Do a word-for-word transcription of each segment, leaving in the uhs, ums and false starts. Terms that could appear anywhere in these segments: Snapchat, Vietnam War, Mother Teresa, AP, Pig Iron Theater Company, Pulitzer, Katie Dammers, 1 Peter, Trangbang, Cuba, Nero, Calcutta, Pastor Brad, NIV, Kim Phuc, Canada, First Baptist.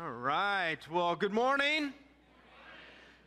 All right. Well, good morning. Good morning.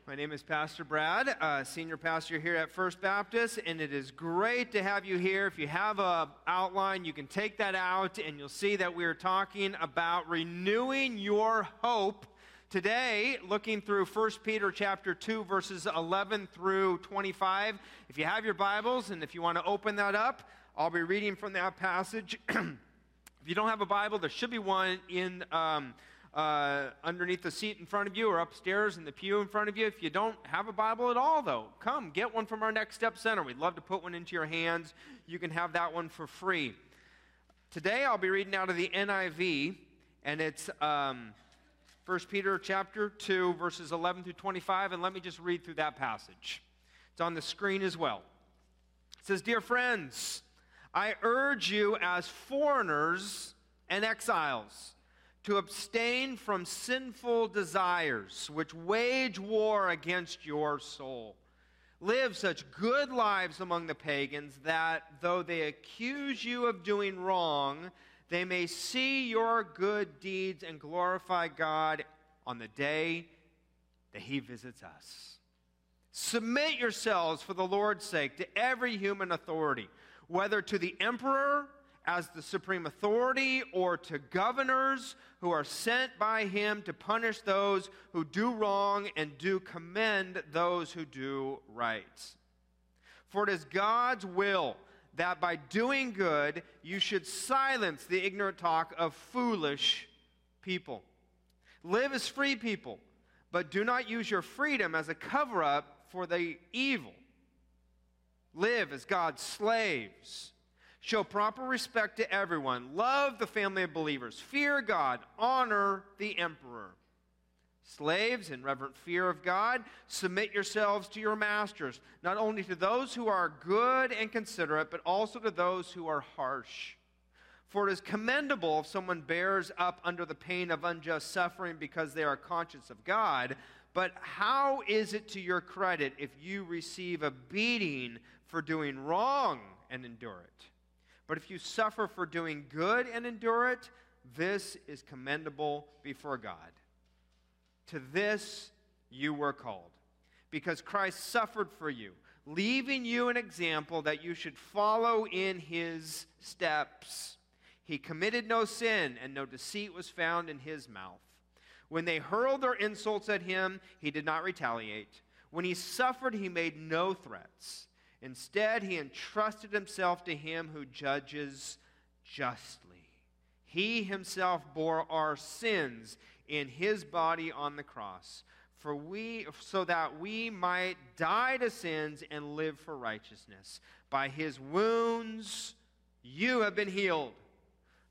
My name is Pastor Brad, uh, senior pastor here at First Baptist, and it is great to have you here. If you have an outline, you can take that out, and you'll see that we are talking about renewing your hope today, looking through First Peter chapter two, verses eleven through twenty-five. If you have your Bibles, and if you want to open that up, I'll be reading from that passage. If you don't have a Bible, there should be one in... Um, Uh, underneath the seat in front of you or upstairs in the pew in front of you. If you don't have a Bible at all, though, come get one from our Next Step Center. We'd love to put one into your hands. You can have that one for free. Today I'll be reading out of the N I V, and it's um, First Peter chapter two, verses eleven through twenty-five, and let me just read through that passage. It's on the screen as well. It says, "Dear friends, I urge you as foreigners and exiles to abstain from sinful desires which wage war against your soul. Live such good lives among the pagans that, though they accuse you of doing wrong, they may see your good deeds and glorify God on the day that He visits us. Submit yourselves for the Lord's sake to every human authority, whether to the emperor as the supreme authority, or to governors who are sent by him to punish those who do wrong and do commend those who do right. For it is God's will that by doing good you should silence the ignorant talk of foolish people. Live as free people, but do not use your freedom as a cover-up for the evil. Live as God's slaves. Show proper respect to everyone. Love the family of believers. Fear God. Honor the emperor. Slaves, in reverent fear of God, submit yourselves to your masters, not only to those who are good and considerate, but also to those who are harsh. For it is commendable if someone bears up under the pain of unjust suffering because they are conscious of God. But how is it to your credit if you receive a beating for doing wrong and endure it? But if you suffer for doing good and endure it, this is commendable before God. To this you were called, because Christ suffered for you, leaving you an example that you should follow in His steps. He committed no sin, and no deceit was found in His mouth. When they hurled their insults at Him, He did not retaliate. When He suffered, He made no threats. Instead, He entrusted Himself to Him who judges justly. He Himself bore our sins in His body on the cross, for we, so that we might die to sins and live for righteousness. By His wounds you have been healed,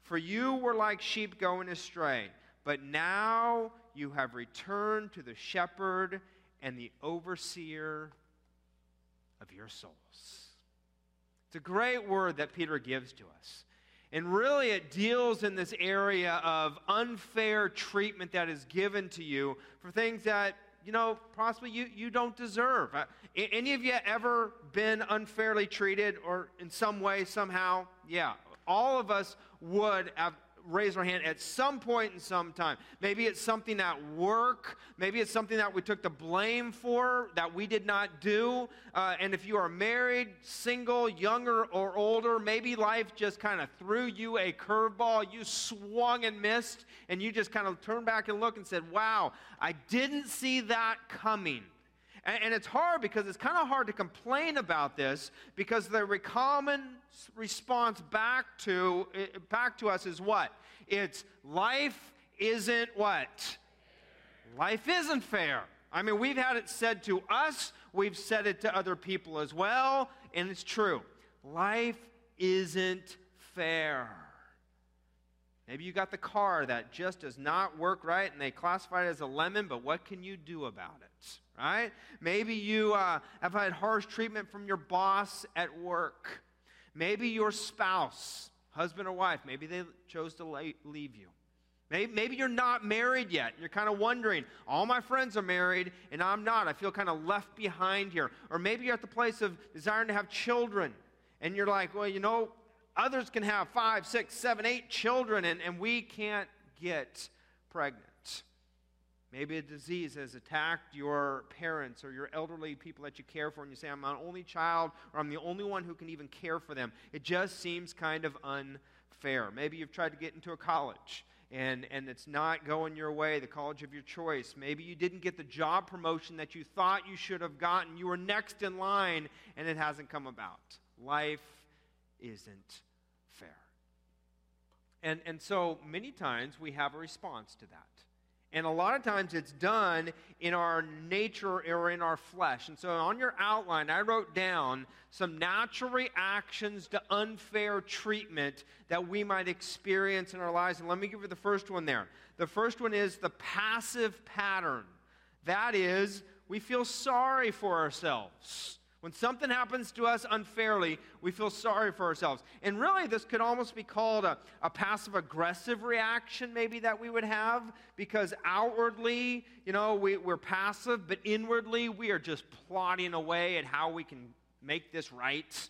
for you were like sheep going astray, but now you have returned to the shepherd and the overseer of your souls." It's a great word that Peter gives to us. And really it deals in this area of unfair treatment that is given to you for things that, you know, possibly you, you don't deserve. Uh, any of you ever been unfairly treated or in some way, somehow? Yeah, all of us would have raised our hand at some point in some time. Maybe it's something at work. Maybe it's something that we took the blame for that we did not do. Uh, and if you are married, single, younger or older, maybe life just kind of threw you a curveball. You swung and missed, and you just kind of turned back and looked and said, "Wow, I didn't see that coming." And it's hard because it's kind of hard to complain about this because the common response back to back to us is what? It's life isn't what? Fair. Life isn't fair. I mean, we've had it said to us. We've said it to other people as well. And it's true. Life isn't fair. Maybe you got the car that just does not work right and they classify it as a lemon, but what can you do about it? Right? Maybe you uh, have had harsh treatment from your boss at work. Maybe your spouse, husband or wife, maybe they chose to leave you. Maybe, maybe you're not married yet. You're kind of wondering, all my friends are married and I'm not. I feel kind of left behind here. Or maybe you're at the place of desiring to have children and you're like, well, you know, others can have five, six, seven, eight children and, and we can't get pregnant. Maybe a disease has attacked your parents or your elderly people that you care for, and you say, I'm an only child, or I'm the only one who can even care for them. It just seems kind of unfair. Maybe you've tried to get into a college, and, and it's not going your way, the college of your choice. Maybe you didn't get the job promotion that you thought you should have gotten. You were next in line, and it hasn't come about. Life isn't fair. And, and so many times we have a response to that. And a lot of times it's done in our nature or in our flesh. And so on your outline, I wrote down some natural reactions to unfair treatment that we might experience in our lives. And let me give you the first one there. The first one is the passive pattern. That is, we feel sorry for ourselves. When something happens to us unfairly, we feel sorry for ourselves. And really, this could almost be called a, a passive-aggressive reaction maybe that we would have, because outwardly, you know, we, we're passive, but inwardly, we are just plotting away at how we can make this right,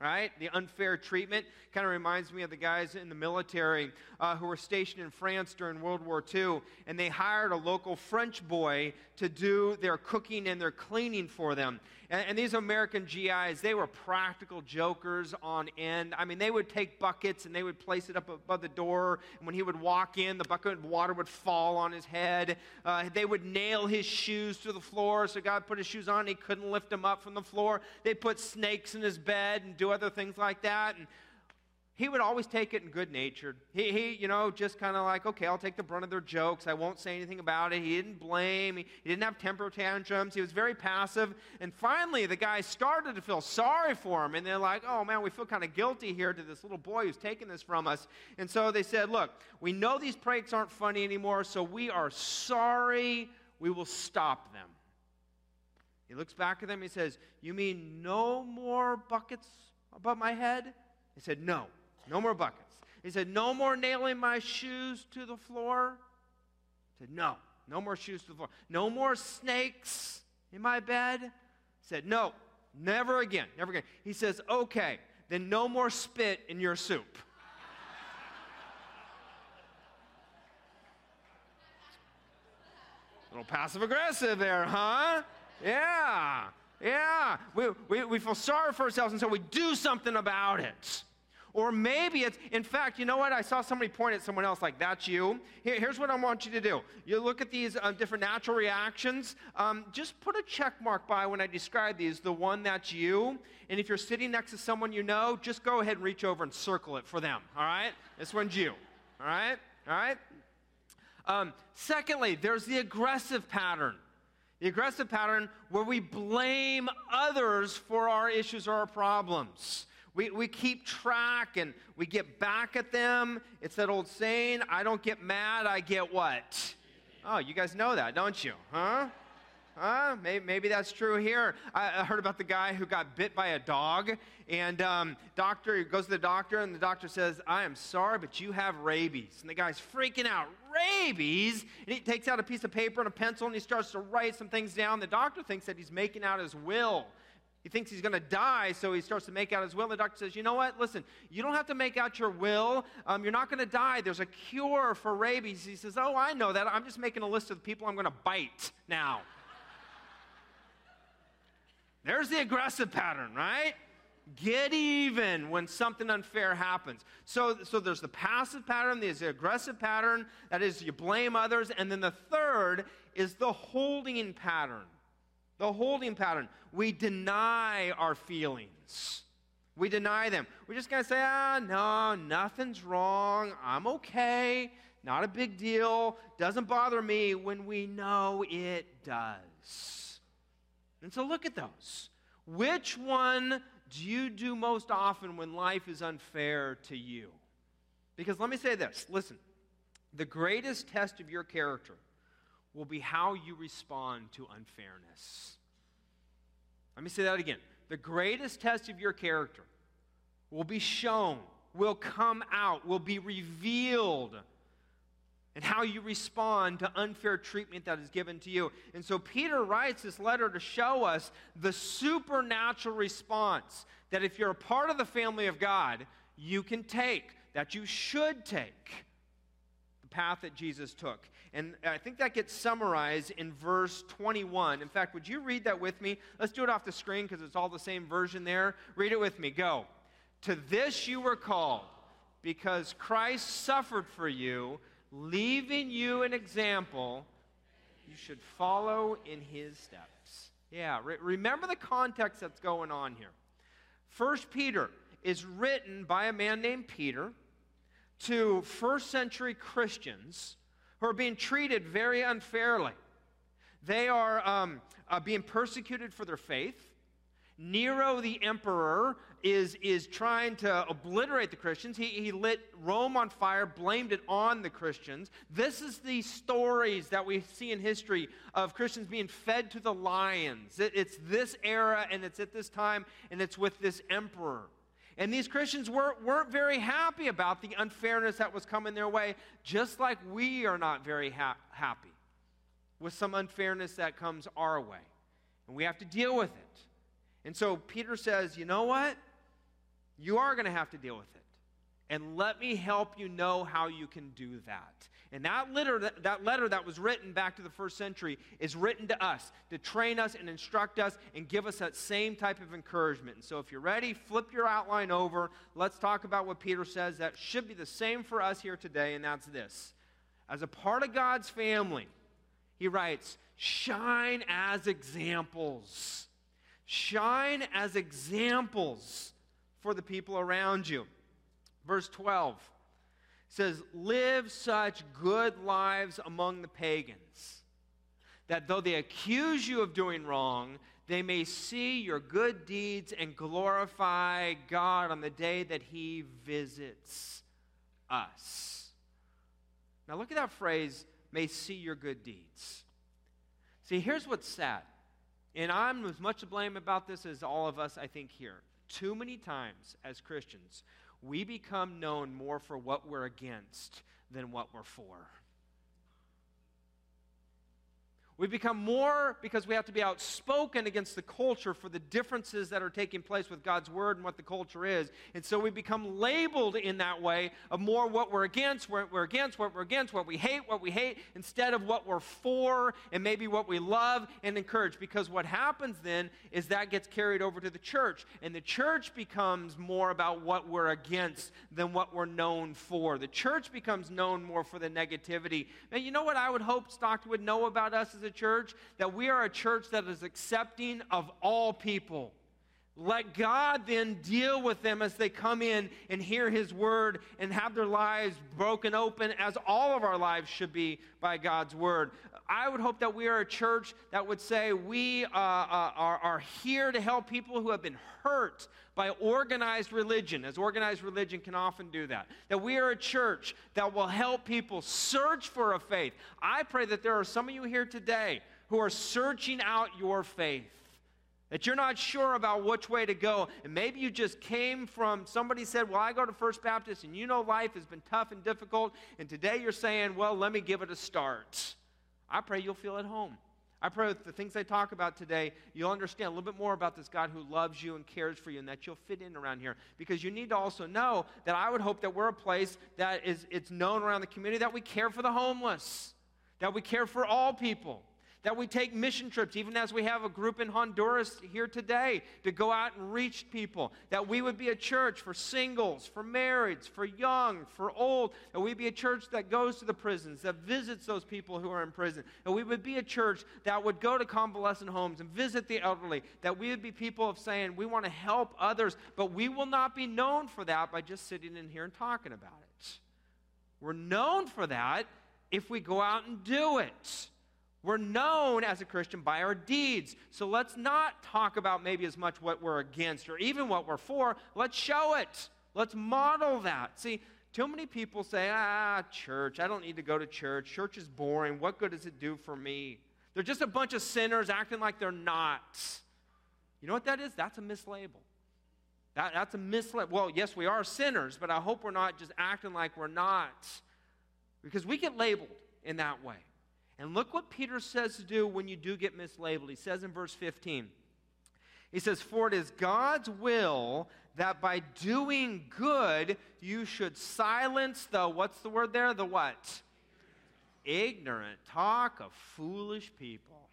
right? The unfair treatment kind of reminds me of the guys in the military uh, who were stationed in France during World War Two, and they hired a local French boy to do their cooking and their cleaning for them. And, and these American G Is, they were practical jokers on end. I mean, they would take buckets and they would place it up above the door, and when he would walk in, the bucket of water would fall on his head. Uh, they would nail his shoes to the floor, so God put his shoes on and he couldn't lift them up from the floor. They put snakes in his bed and do other things like that, and he would always take it in good nature. He, he you know, just kind of like, okay, I'll take the brunt of their jokes. I won't say anything about it. He didn't blame. He, he didn't have temper tantrums. He was very passive. And finally, the guy started to feel sorry for him, and they're like, oh, man, we feel kind of guilty here to this little boy who's taking this from us. And so they said, look, we know these pranks aren't funny anymore, so we are sorry. We will stop them. He looks back at them. He says, you mean no more buckets above my head? He said, no, no more buckets. He said, no more nailing my shoes to the floor. He said, no, no more shoes to the floor. No more snakes in my bed. He said, no, never again, never again. He says, okay, then no more spit in your soup. A little passive-aggressive there, huh? Yeah. Yeah, we, we, we feel sorry for ourselves, and so we do something about it. Or maybe it's, in fact, you know what? I saw somebody point at someone else like, that's you. Here, here's what I want you to do. You look at these uh, different natural reactions. Um, just put a check mark by when I describe these, the one that's you. And if you're sitting next to someone you know, just go ahead and reach over and circle it for them, all right? This one's you, all right? All right? Um, secondly, there's the aggressive pattern. The aggressive pattern where we blame others for our issues or our problems. We, we keep track and we get back at them. It's that old saying, I don't get mad, I get what? Oh, you guys know that, don't you? Huh? Huh? Maybe, maybe that's true here. I, I heard about the guy who got bit by a dog. And um, doctor he goes to the doctor, and the doctor says, I am sorry, but you have rabies. And the guy's freaking out. Rabies? And he takes out a piece of paper and a pencil, and he starts to write some things down. The doctor thinks that he's making out his will. He thinks he's going to die, so he starts to make out his will. The doctor says, you know what? Listen, you don't have to make out your will. Um, you're not going to die. There's a cure for rabies. He says, oh, I know that. I'm just making a list of the people I'm going to bite now. There's the aggressive pattern, right? Get even when something unfair happens. So, so there's the passive pattern, there's the aggressive pattern, that is you blame others, and then the third is the holding pattern. The holding pattern. We deny our feelings. We deny them. We're just going to say, ah, no, nothing's wrong. I'm okay. Not a big deal. Doesn't bother me, when we know it does. And so look at those. Which one do you do most often when life is unfair to you? Because let me say this. Listen, the greatest test of your character will be how you respond to unfairness. Let me say that again. The greatest test of your character will be shown, will come out, will be revealed, and how you respond to unfair treatment that is given to you. And so Peter writes this letter to show us the supernatural response that if you're a part of the family of God, you can take, that you should take. The path that Jesus took. And I think that gets summarized in verse twenty-one. In fact, would you read that with me? Let's do it off the screen because it's all the same version there. Read it with me. Go. To this you were called, because Christ suffered for you, leaving you an example. You should follow in his steps. Yeah, re- remember the context that's going on here. First Peter is written by a man named Peter to first century Christians who are being treated very unfairly. They are um, uh, being persecuted for their faith. Nero, the emperor, is, is trying to obliterate the Christians. He, he lit Rome on fire, blamed it on the Christians. This is the stories that we see in history of Christians being fed to the lions. It, it's this era, and it's at this time, and it's with this emperor. And these Christians were, weren't very happy about the unfairness that was coming their way, just like we are not very ha- happy with some unfairness that comes our way. And we have to deal with it. And so Peter says, you know what? You are going to have to deal with it. And let me help you know how you can do that. And that letter, that letter that was written back to the first century is written to us, to train us and instruct us and give us that same type of encouragement. And so if you're ready, flip your outline over. Let's talk about what Peter says. That should be the same for us here today, and that's this. As a part of God's family, he writes, shine as examples. Shine as examples for the people around you. Verse twelve says, live such good lives among the pagans, that though they accuse you of doing wrong, they may see your good deeds and glorify God on the day that he visits us. Now look at that phrase, may see your good deeds. See, here's what's sad. And I'm as much to blame about this as all of us, I think, here. Too many times as Christians, we become known more for what we're against than what we're for. We become more because we have to be outspoken against the culture for the differences that are taking place with God's word and what the culture is. And so we become labeled in that way of more what we're against, what we're against, what we're against, what we hate, what we hate, instead of what we're for and maybe what we love and encourage. Because what happens then is that gets carried over to the church. And the church becomes more about what we're against than what we're known for. The church becomes known more for the negativity. And you know what I would hope Stockton would know about us as a church, that we are a church that is accepting of all people. Let God then deal with them as they come in and hear his word and have their lives broken open, as all of our lives should be by God's word. I would hope that we are a church that would say we uh, are, are here to help people who have been hurt by organized religion, as organized religion can often do that. That we are a church that will help people search for a faith. I pray that there are some of you here today who are searching out your faith. That you're not sure about which way to go. And maybe you just came from, somebody said, well, I go to First Baptist, and you know life has been tough and difficult. And today you're saying, well, let me give it a start. I pray you'll feel at home. I pray with the things I talk about today, you'll understand a little bit more about this God who loves you and cares for you, and that you'll fit in around here. Because you need to also know that I would hope that we're a place that is, it's known around the community that we care for the homeless, that we care for all people. That we take mission trips, even as we have a group in Honduras here today, to go out and reach people. That we would be a church for singles, for marrieds, for young, for old. That we'd be a church that goes to the prisons, that visits those people who are in prison. That we would be a church that would go to convalescent homes and visit the elderly. That we would be people of saying, we want to help others, but we will not be known for that by just sitting in here and talking about it. We're known for that if we go out and do it. We're known as a Christian by our deeds. So let's not talk about maybe as much what we're against or even what we're for. Let's show it. Let's model that. See, too many people say, ah, church, I don't need to go to church. Church is boring. What good does it do for me? They're just a bunch of sinners acting like they're not. You know what that is? That's a mislabel. That, that's a mislabel. Well, yes, we are sinners, but I hope we're not just acting like we're not. Because we get labeled in that way. And look what Peter says to do when you do get mislabeled. He says in verse fifteen, he says, for it is God's will that by doing good you should silence the, what's the word there? The what? ignorant talk of foolish people.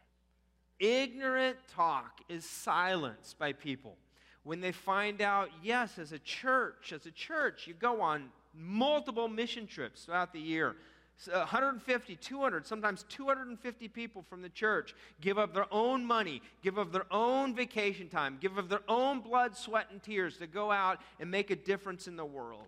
Ignorant talk is silenced by people. When they find out, yes, as a church, as a church, you go on multiple mission trips throughout the year. one hundred fifty, two hundred, sometimes two hundred fifty people from the church give up their own money, give up their own vacation time, give up their own blood, sweat, and tears to go out and make a difference in the world.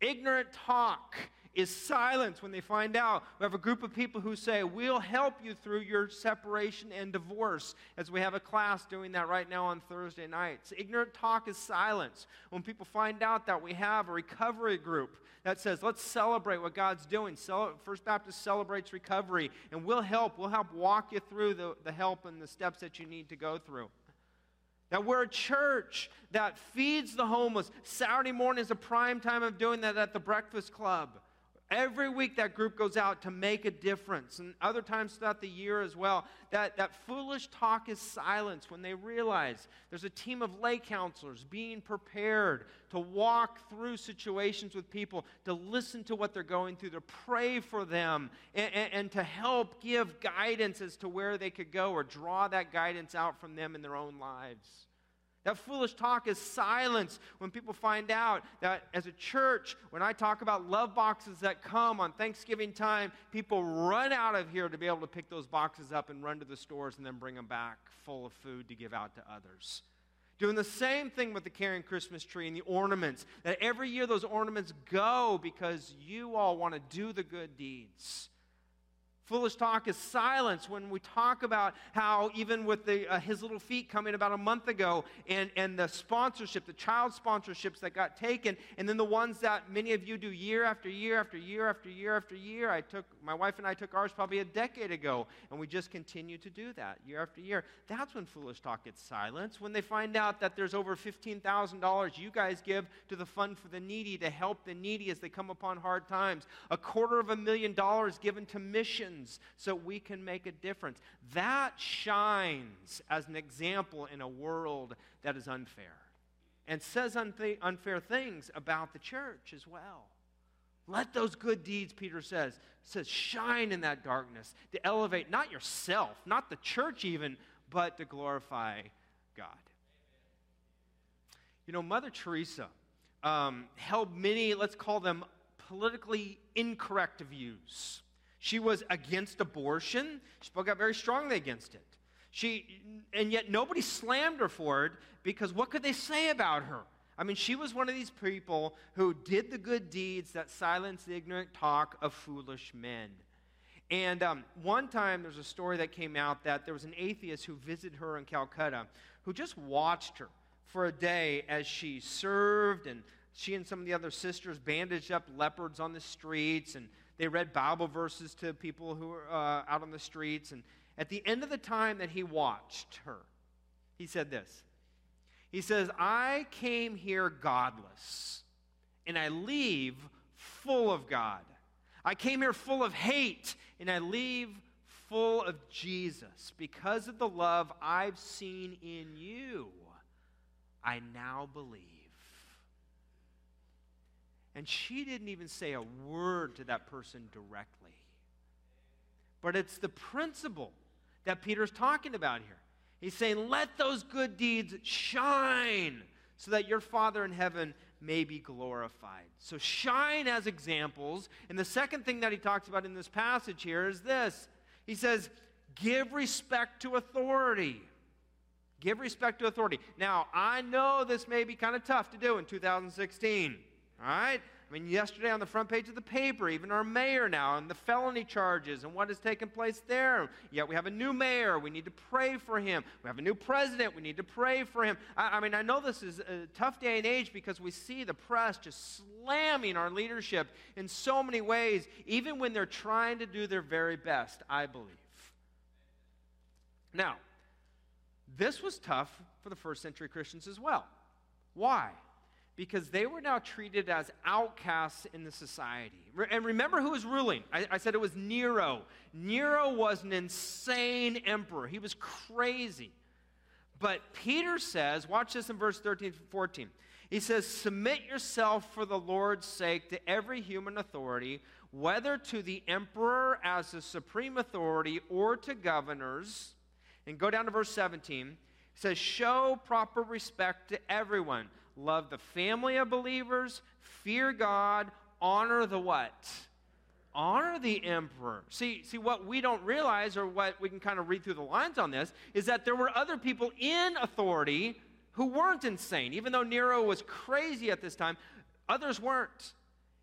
Ignorant talk is silence when they find out. We have a group of people who say, we'll help you through your separation and divorce, as we have a class doing that right now on Thursday nights. Ignorant talk is silence when people find out that we have a recovery group that says, let's celebrate what God's doing. First Baptist celebrates recovery, and we'll help. We'll help walk you through the, the help and the steps that you need to go through. That we're a church that feeds the homeless. Saturday morning is a prime time of doing that at the Breakfast Club. Every week that group goes out to make a difference, and other times throughout the year as well. That, that foolish talk is silenced when they realize there's a team of lay counselors being prepared to walk through situations with people, to listen to what they're going through, to pray for them, and, and, and to help give guidance as to where they could go or draw that guidance out from them in their own lives. That foolish talk is silence when people find out that as a church, when I talk about love boxes that come on Thanksgiving time, people run out of here to be able to pick those boxes up and run to the stores and then bring them back full of food to give out to others. Doing the same thing with the Caring Christmas tree and the ornaments, that every year those ornaments go because you all want to do the good deeds. Foolish talk is silence when we talk about how even with the uh, His Little Feet coming about a month ago and, and the sponsorship, the child sponsorships that got taken, and then the ones that many of you do year after year after year after year after year. I took, my wife and I took ours probably a decade ago, and we just continue to do that year after year. That's when foolish talk gets silenced, when they find out that there's over fifteen thousand dollars you guys give to the Fund for the Needy to help the needy as they come upon hard times. A quarter of a million dollars given to missions, so we can make a difference. That shines as an example in a world that is unfair and says unfa- unfair things about the church as well. Let those good deeds, Peter says, says, shine in that darkness to elevate not yourself, not the church even, but to glorify God. You know, Mother Teresa um, held many, let's call them politically incorrect views. She was against abortion. She spoke out very strongly against it. She, and yet nobody slammed her for it, because what could they say about her? I mean, she was one of these people who did the good deeds that silenced the ignorant talk of foolish men. And um, one time there's a story that came out that there was an atheist who visited her in Calcutta who just watched her for a day as she served, and she and some of the other sisters bandaged up leopards on the streets, and they read Bible verses to people who were uh, out on the streets. And at the end of the time that he watched her, he said this. He says, I came here godless, and I leave full of God. I came here full of hate, and I leave full of Jesus. Because of the love I've seen in you, I now believe. And she didn't even say a word to that person directly. But it's the principle that Peter's talking about here. He's saying, let those good deeds shine so that your Father in heaven may be glorified. So shine as examples. And the second thing that he talks about in this passage here is this. He says, give respect to authority. Give respect to authority. Now, I know this may be kind of tough to do in two thousand sixteen. All right? I mean, yesterday on the front page of the paper, even our mayor now, and the felony charges and what has taken place there. Yet we have a new mayor. We need to pray for him. We have a new president. We need to pray for him. I, I mean, I know this is a tough day and age because we see the press just slamming our leadership in so many ways, even when they're trying to do their very best, I believe. Now, this was tough for the first century Christians as well. Why? Because they were now treated as outcasts in the society. And remember who was ruling. I, I said it was Nero. Nero was an insane emperor. He was crazy. But Peter says, watch this in verse thirteen to fourteen. He says, submit yourself for the Lord's sake to every human authority, whether to the emperor as the supreme authority or to governors. And go down to verse seventeen. It says, show proper respect to everyone. Love the family of believers, fear God, honor the what? Honor the emperor. See, see, what we don't realize, or what we can kind of read through the lines on this, is that there were other people in authority who weren't insane. Even though Nero was crazy at this time, others weren't.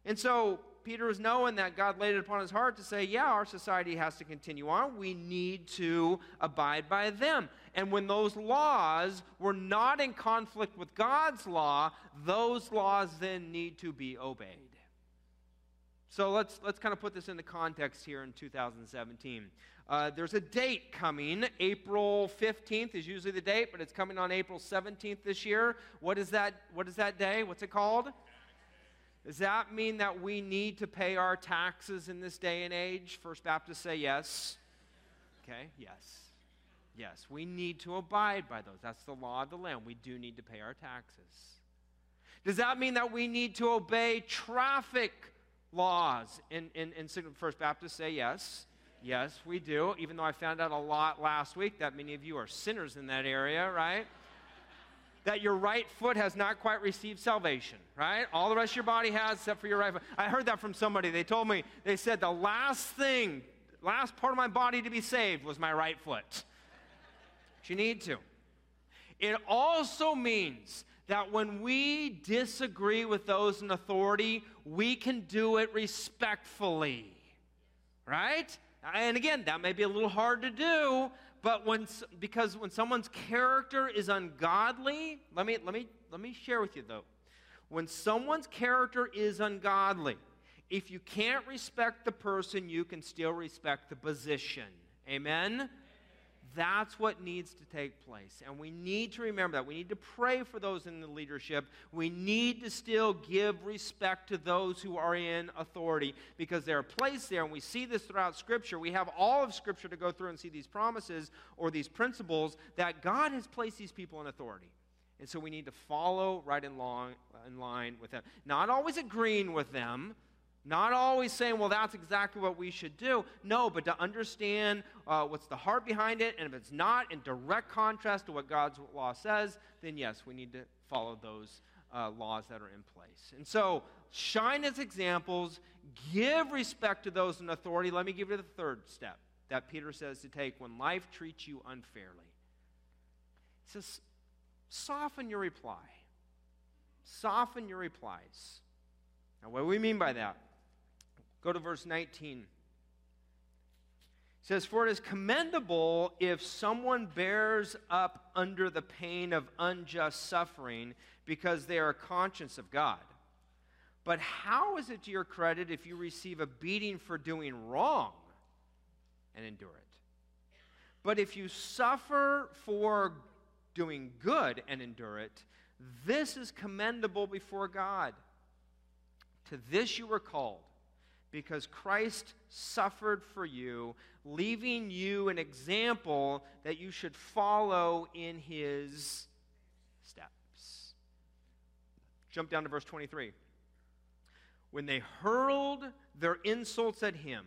And so Peter was knowing that God laid it upon his heart to say, yeah, our society has to continue on. We need to abide by them. And when those laws were not in conflict with God's law, those laws then need to be obeyed. So let's, let's kind of put this into context here in two thousand seventeen. Uh, there's a date coming. April fifteenth is usually the date, but it's coming on April seventeenth this year. What is that, what is that day? What's it called? Does that mean that we need to pay our taxes in this day and age? First Baptist, say yes. Okay, yes. Yes, we need to abide by those. That's the law of the land. We do need to pay our taxes. Does that mean that we need to obey traffic laws? In, in, in First Baptist, say yes. Yes, we do, even though I found out a lot last week that many of you are sinners in that area, right? That your right foot has not quite received salvation, right? All the rest of your body has except for your right foot. I heard that from somebody. They told me, they said the last thing, last part of my body to be saved was my right foot. But you need to. It also means that when we disagree with those in authority, we can do it respectfully, right? And again, that may be a little hard to do, but when, because when someone's character is ungodly, let me, let me, let me share with you though. When someone's character is ungodly, if you can't respect the person, you can still respect the position. Amen? That's what needs to take place. And we need to remember that. We need to pray for those in the leadership. We need to still give respect to those who are in authority because they're placed there. And we see this throughout Scripture. We have all of Scripture to go through and see these promises or these principles that God has placed these people in authority. And so we need to follow right in, long, in line with them. Not always agreeing with them. Not always saying, well, that's exactly what we should do. No, but to understand uh, what's the heart behind it, and if it's not in direct contrast to what God's law says, then yes, we need to follow those uh, laws that are in place. And so, shine as examples, give respect to those in authority. Let me give you the third step that Peter says to take when life treats you unfairly. He says, soften your reply. Soften your replies. Now, what do we mean by that? Go to verse nineteen. It says, for it is commendable if someone bears up under the pain of unjust suffering because they are conscious of God. But how is it to your credit if you receive a beating for doing wrong and endure it? But if you suffer for doing good and endure it, this is commendable before God. To this you were called, because Christ suffered for you, leaving you an example that you should follow in his steps. Jump down to verse twenty-three. When they hurled their insults at him,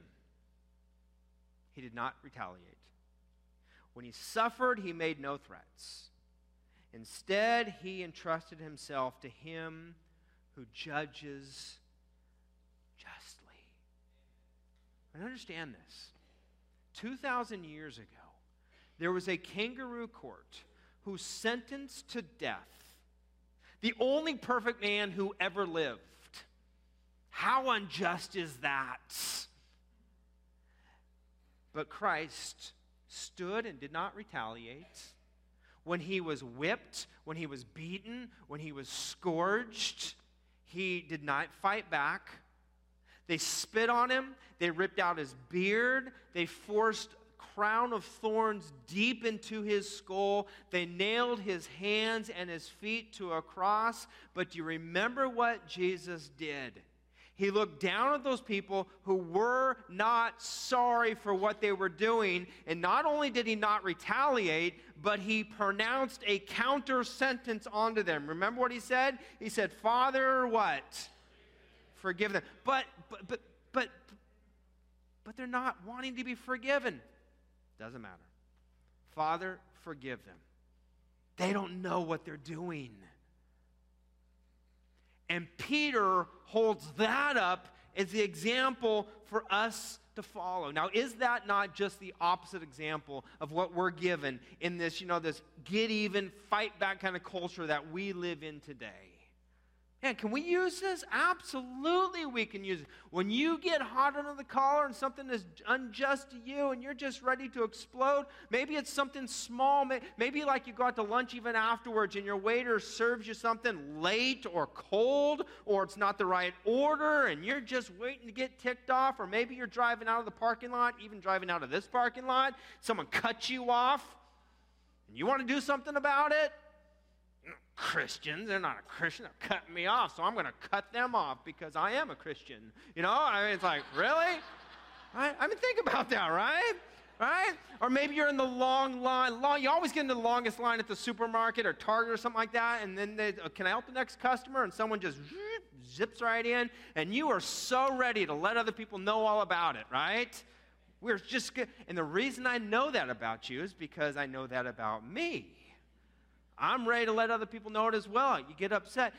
he did not retaliate. When he suffered, he made no threats. Instead, he entrusted himself to him who judges justly. And understand this. two thousand years ago, there was a kangaroo court who sentenced to death the only perfect man who ever lived. How unjust is that? But Christ stood and did not retaliate. When he was whipped, when he was beaten, when he was scourged, he did not fight back. They spit on him. They ripped out his beard. They forced a crown of thorns deep into his skull. They nailed his hands and his feet to a cross. But do you remember what Jesus did? He looked down at those people who were not sorry for what they were doing. And not only did he not retaliate, but he pronounced a counter sentence onto them. Remember what he said? He said, Father, what? Forgive them. But, but, but, but, but they're not wanting to be forgiven. Doesn't matter. Father, forgive them. They don't know what they're doing. And Peter holds that up as the example for us to follow. Now, is that not just the opposite example of what we're given in this, you know, this get even, fight back kind of culture that we live in today? Man, can we use this? Absolutely we can use it. When you get hot under the collar and something is unjust to you and you're just ready to explode, maybe it's something small. Maybe like you go out to lunch even afterwards and your waiter serves you something late or cold or it's not the right order and you're just waiting to get ticked off, or maybe you're driving out of the parking lot, even driving out of this parking lot, someone cuts you off and you want to do something about it. Christians, they're not a Christian, they're cutting me off, so I'm going to cut them off because I am a Christian. You know, I mean, it's like, really? Right? I mean, think about that, right? Right? Or maybe you're in the long line. Long, you always get in the longest line at the supermarket or Target or something like that, and then they, can I help the next customer? And someone just zips right in, and you are so ready to let other people know all about it, right? We're just good. And the reason I know that about you is because I know that about me. I'm ready to let other people know it as well. You get upset.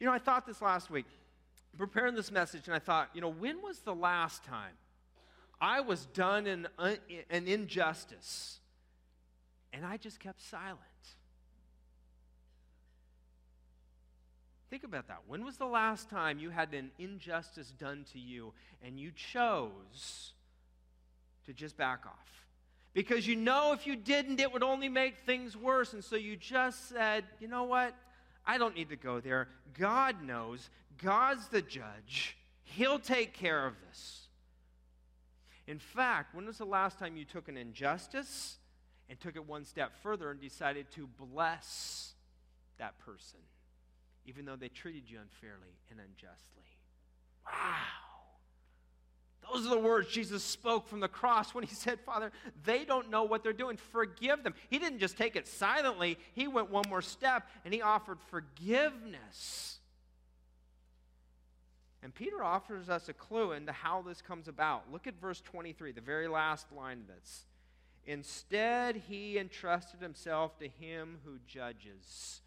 You know, I thought this last week, preparing this message, and I thought, you know, when was the last time I was done an, an injustice and I just kept silent? Think about that. When was the last time you had an injustice done to you and you chose to just back off? Because you know if you didn't, it would only make things worse. And so you just said, you know what? I don't need to go there. God knows. God's the judge. He'll take care of this. In fact, when was the last time you took an injustice and took it one step further and decided to bless that person, even though they treated you unfairly and unjustly? Wow. Those are the words Jesus spoke from the cross when he said, Father, they don't know what they're doing. Forgive them. He didn't just take it silently. He went one more step, and he offered forgiveness. And Peter offers us a clue into how this comes about. Look at verse twenty-three, the very last line of this. Instead, he entrusted himself to him who judges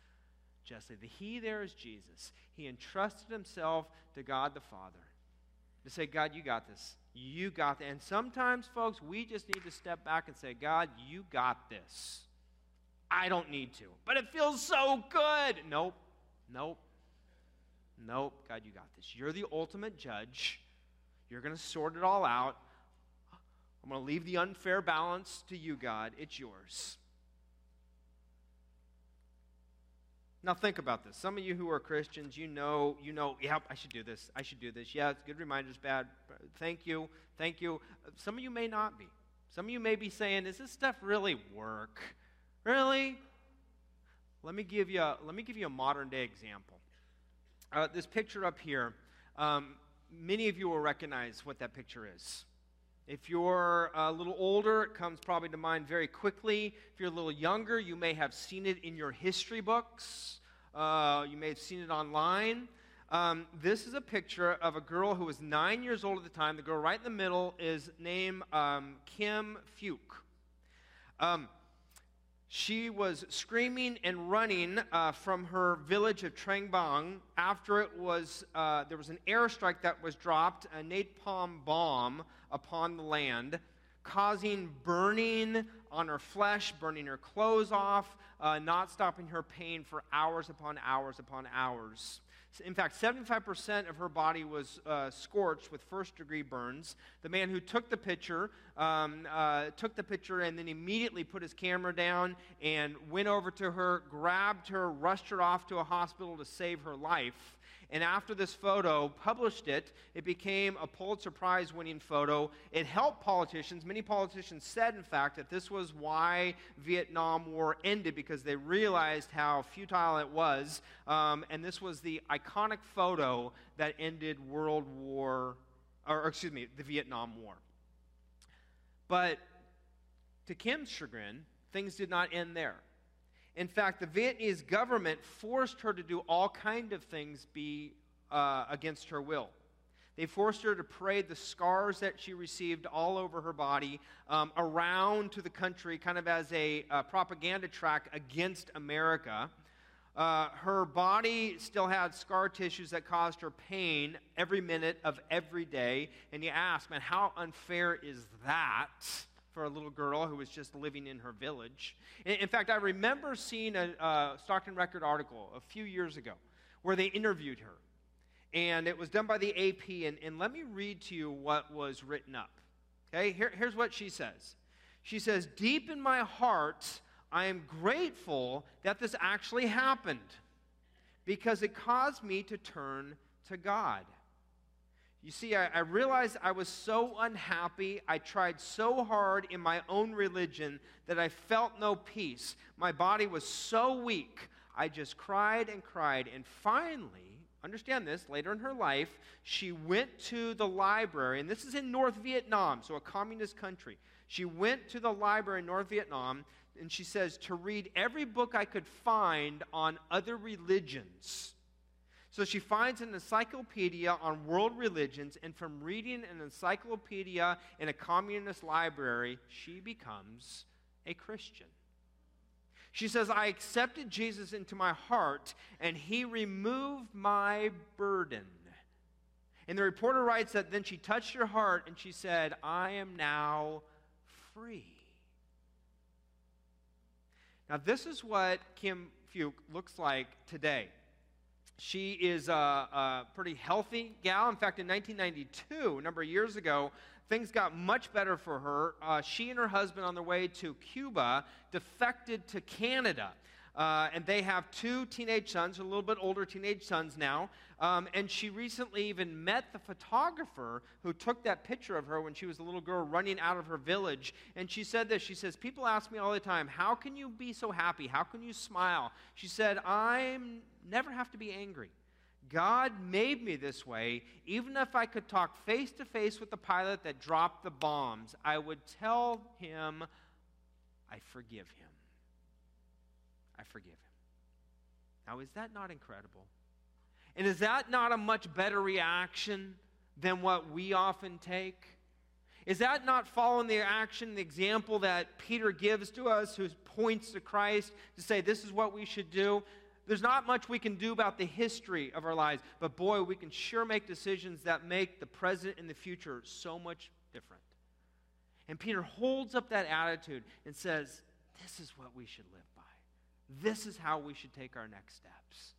justly. The he there is Jesus. He entrusted himself to God the Father. To say, God, you got this. You got this. And sometimes, folks, we just need to step back and say, God, you got this. I don't need to. But it feels so good. Nope. Nope. Nope. God, you got this. You're the ultimate judge. You're going to sort it all out. I'm going to leave the unfair balance to you, God. It's yours. Now think about this. Some of you who are Christians, you know, you know, yeah, I should do this. I should do this. Yeah, it's good reminders, bad. Thank you. Thank you. Some of you may not be. Some of you may be saying, "Does this stuff really work? Really?" Let me give you a, let me give you a modern day example. Uh, this picture up here, um, many of you will recognize what that picture is. If you're a little older, it comes probably to mind very quickly. If you're a little younger, you may have seen it in your history books. Uh, you may have seen it online. Um, this is a picture of a girl who was nine years old at the time. The girl right in the middle is named um, Kim Phuc. Um, she was screaming and running uh, from her village of Trangbang after it was uh, there was an airstrike that was dropped, a napalm bomb upon the land, causing burning on her flesh, burning her clothes off, uh, not stopping her pain for hours upon hours upon hours. In fact, seventy-five percent of her body was uh, scorched with first-degree burns. The man who took the picture um, uh, took the picture and then immediately put his camera down and went over to her, grabbed her, rushed her off to a hospital to save her life. And after this photo, published it, it became a Pulitzer Prize-winning photo. It helped politicians. Many politicians said, in fact, that this was why Vietnam War ended, because they realized how futile it was. Um, and this was the iconic photo that ended World War, or excuse me, the Vietnam War. But to Kim's chagrin, things did not end there. In fact, the Vietnamese government forced her to do all kinds of things be, uh, against her will. They forced her to parade the scars that she received all over her body um, around to the country, kind of as a, a propaganda track against America. Uh, her body still had scar tissues that caused her pain every minute of every day. And you ask, man, how unfair is that for a little girl who was just living in her village? In, in fact, I remember seeing a, a Stockton Record article a few years ago where they interviewed her. And it was done by the A P. And, and let me read to you what was written up. Okay, Here, here's what she says. She says, "Deep in my heart, I am grateful that this actually happened because it caused me to turn to God. You see, I, I realized I was so unhappy. I tried so hard in my own religion that I felt no peace. My body was so weak. I just cried and cried. And finally, understand this, later in her life, she went to the library, and this is in North Vietnam, so a communist country. She went to the library in North Vietnam, and she says, to read every book I could find on other religions. So she finds an encyclopedia on world religions, and from reading an encyclopedia in a communist library, she becomes a Christian. She says, I accepted Jesus into my heart, and he removed my burden. And the reporter writes that then she touched her heart, and she said, I am now free. Now, this is what Kim Phuc looks like today. She is a, a pretty healthy gal. In fact, in nineteen ninety-two, a number of years ago, things got much better for her. Uh, she and her husband, on their way to Cuba, defected to Canada. Uh, and they have two teenage sons, a little bit older teenage sons now. Um, and she recently even met the photographer who took that picture of her when she was a little girl running out of her village. And she said this. She says, people ask me all the time, how can you be so happy? How can you smile? She said, I never have to be angry. God made me this way. Even if I could talk face to face with the pilot that dropped the bombs, I would tell him, I forgive him. I forgive him. Now, is that not incredible? And is that not a much better reaction than what we often take? Is that not following the action, the example that Peter gives to us, who points to Christ to say, this is what we should do? There's not much we can do about the history of our lives, but boy, we can sure make decisions that make the present and the future so much different. And Peter holds up that attitude and says, this is what we should live by. This is how we should take our next steps.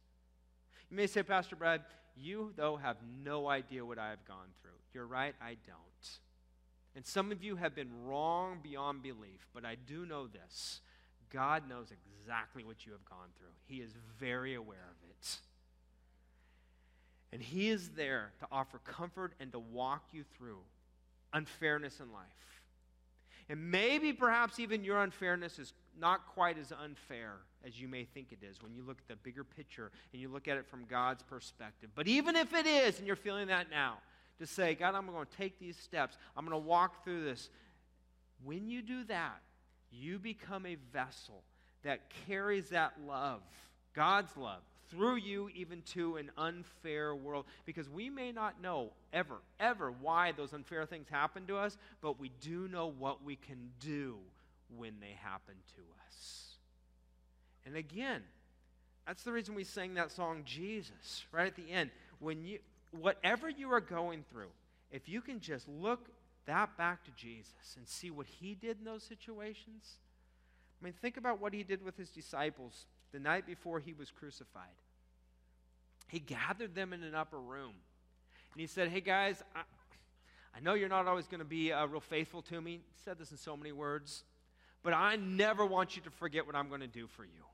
You may say, Pastor Brad, you, though, have no idea what I have gone through. You're right, I don't. And some of you have been wrong beyond belief, but I do know this. God knows exactly what you have gone through. He is very aware of it. And he is there to offer comfort and to walk you through unfairness in life. And maybe perhaps even your unfairness is not quite as unfair as you may think it is when you look at the bigger picture and you look at it from God's perspective. But even if it is, and you're feeling that now, to say, God, I'm going to take these steps. I'm going to walk through this. When you do that, you become a vessel that carries that love, God's love, through you even to an unfair world. Because we may not know ever, ever why those unfair things happen to us, but we do know what we can do when they happen to us. And again, that's the reason we sang that song, Jesus, right at the end. When you, whatever you are going through, if you can just look that back to Jesus and see what he did in those situations. I mean, think about what he did with his disciples the night before he was crucified. He gathered them in an upper room, and he said, hey, guys, I, I know you're not always going to be uh, real faithful to me. He said this in so many words, but I never want you to forget what I'm going to do for you.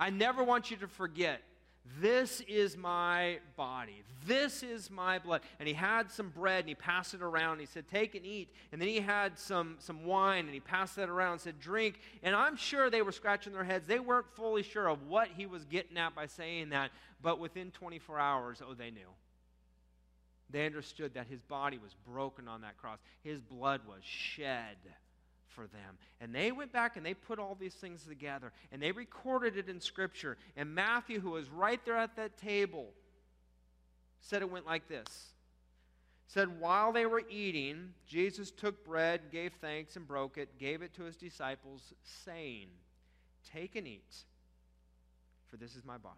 I never want you to forget. This is my body. This is my blood. And he had some bread, and he passed it around. And he said, take and eat. And then he had some, some wine, and he passed that around and said, drink. And I'm sure they were scratching their heads. They weren't fully sure of what he was getting at by saying that. But within twenty-four hours, oh, they knew. They understood that his body was broken on that cross. His blood was shed for them. And they went back and they put all these things together and they recorded it in Scripture. And Matthew, who was right there at that table, said it went like this. said, while they were eating, Jesus took bread, gave thanks, and broke it, gave it to his disciples, saying, take and eat, for this is my body.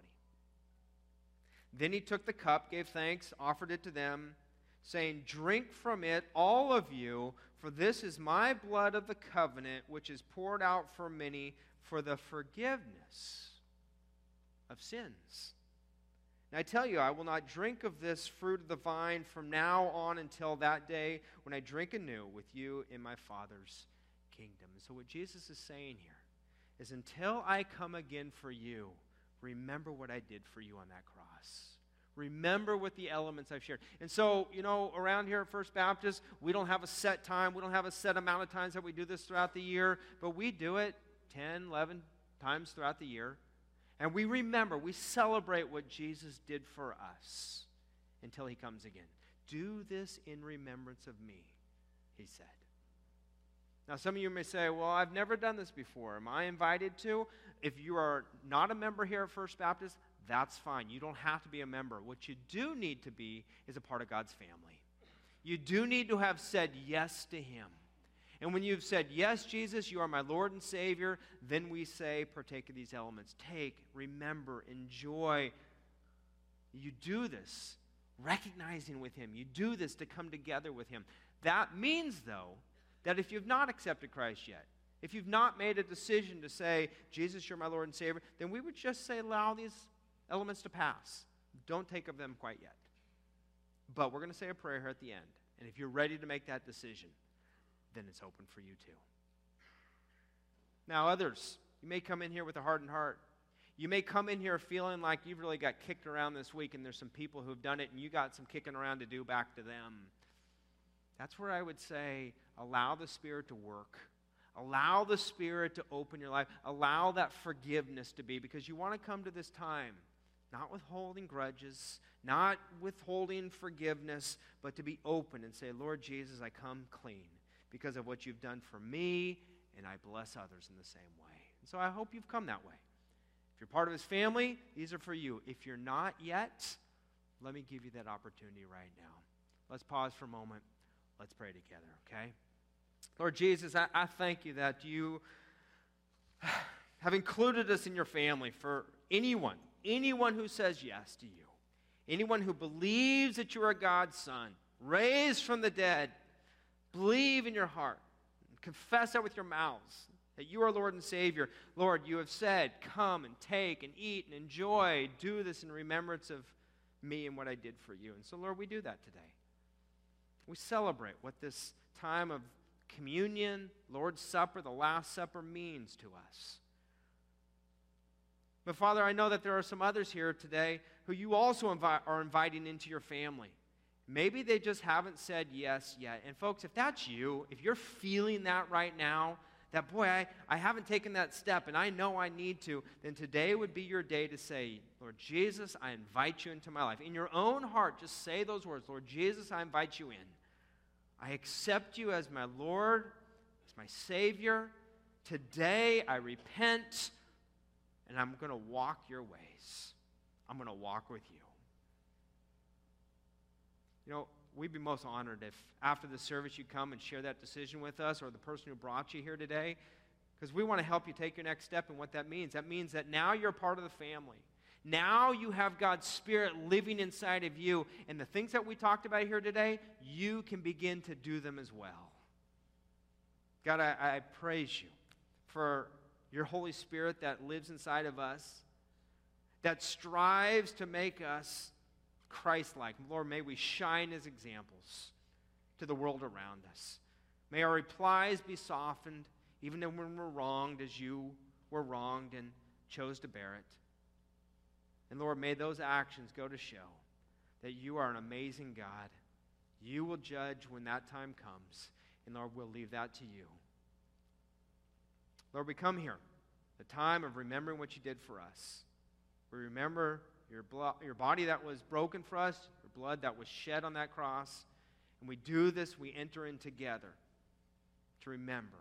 Then he took the cup, gave thanks, offered it to them, saying, drink from it, all of you, for this is my blood of the covenant, which is poured out for many for the forgiveness of sins. And I tell you, I will not drink of this fruit of the vine from now on until that day when I drink anew with you in my Father's kingdom. And so what Jesus is saying here is, until I come again for you, remember what I did for you on that cross. Remember what the elements I've shared. And so, you know, around here at First Baptist, we don't have a set time. We don't have a set amount of times that we do this throughout the year. But we do it ten, eleven times throughout the year. And we remember, we celebrate what Jesus did for us until he comes again. Do this in remembrance of me, he said. Now, some of you may say, well, I've never done this before. Am I invited to? If you are not a member here at First Baptist, that's fine. You don't have to be a member. What you do need to be is a part of God's family. You do need to have said yes to him. And when you've said, yes, Jesus, you are my Lord and Savior, then we say, partake of these elements. Take, remember, enjoy. You do this recognizing with him. You do this to come together with him. That means, though, that if you've not accepted Christ yet, if you've not made a decision to say, Jesus, you're my Lord and Savior, then we would just say, allow these elements to pass. Don't take of them quite yet. But we're going to say a prayer here at the end. And if you're ready to make that decision, then it's open for you too. Now others, you may come in here with a hardened heart. You may come in here feeling like you've really got kicked around this week and there's some people who've done it and you got some kicking around to do back to them. That's where I would say allow the Spirit to work. Allow the Spirit to open your life. Allow that forgiveness to be, because you want to come to this time not withholding grudges, not withholding forgiveness, but to be open and say, Lord Jesus, I come clean because of what you've done for me, and I bless others in the same way. And so I hope you've come that way. If you're part of his family, these are for you. If you're not yet, let me give you that opportunity right now. Let's pause for a moment. Let's pray together, okay? Lord Jesus, I, I thank you that you have included us in your family. For anyone, anyone who says yes to you, anyone who believes that you are God's son, raised from the dead, believe in your heart, confess that with your mouths, that you are Lord and Savior. Lord, you have said, come and take and eat and enjoy. Do this in remembrance of me and what I did for you. And so, Lord, we do that today. We celebrate what this time of communion, Lord's Supper, the Last Supper means to us. But, Father, I know that there are some others here today who you also invite, are inviting into your family. Maybe they just haven't said yes yet. And folks, if that's you, if you're feeling that right now, that, boy, I, I haven't taken that step and I know I need to, then today would be your day to say, Lord Jesus, I invite you into my life. In your own heart, just say those words, Lord Jesus, I invite you in. I accept you as my Lord, as my Savior. Today I repent and I'm going to walk your ways. I'm going to walk with you. You know, we'd be most honored if after the service you come and share that decision with us or the person who brought you here today, because we want to help you take your next step and what that means. That means that now you're part of the family. Now you have God's Spirit living inside of you, and the things that we talked about here today, you can begin to do them as well. God, I, I praise you for your Holy Spirit that lives inside of us, that strives to make us Christ-like. Lord, may we shine as examples to the world around us. May our replies be softened, even when we're wronged as you were wronged and chose to bear it. And Lord, may those actions go to show that you are an amazing God. You will judge when that time comes, and Lord, we'll leave that to you. Lord, we come here, the time of remembering what you did for us. We remember Your, blood, your body that was broken for us, your blood that was shed on that cross. And we do this, we enter in together to remember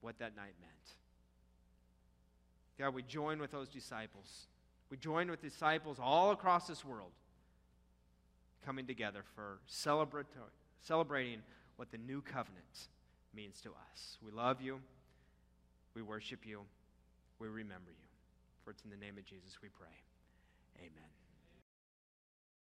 what that night meant. God, we join with those disciples. We join with disciples all across this world coming together for celebrating what the new covenant means to us. We love you. We worship you. We remember you. For it's in the name of Jesus we pray. Amen.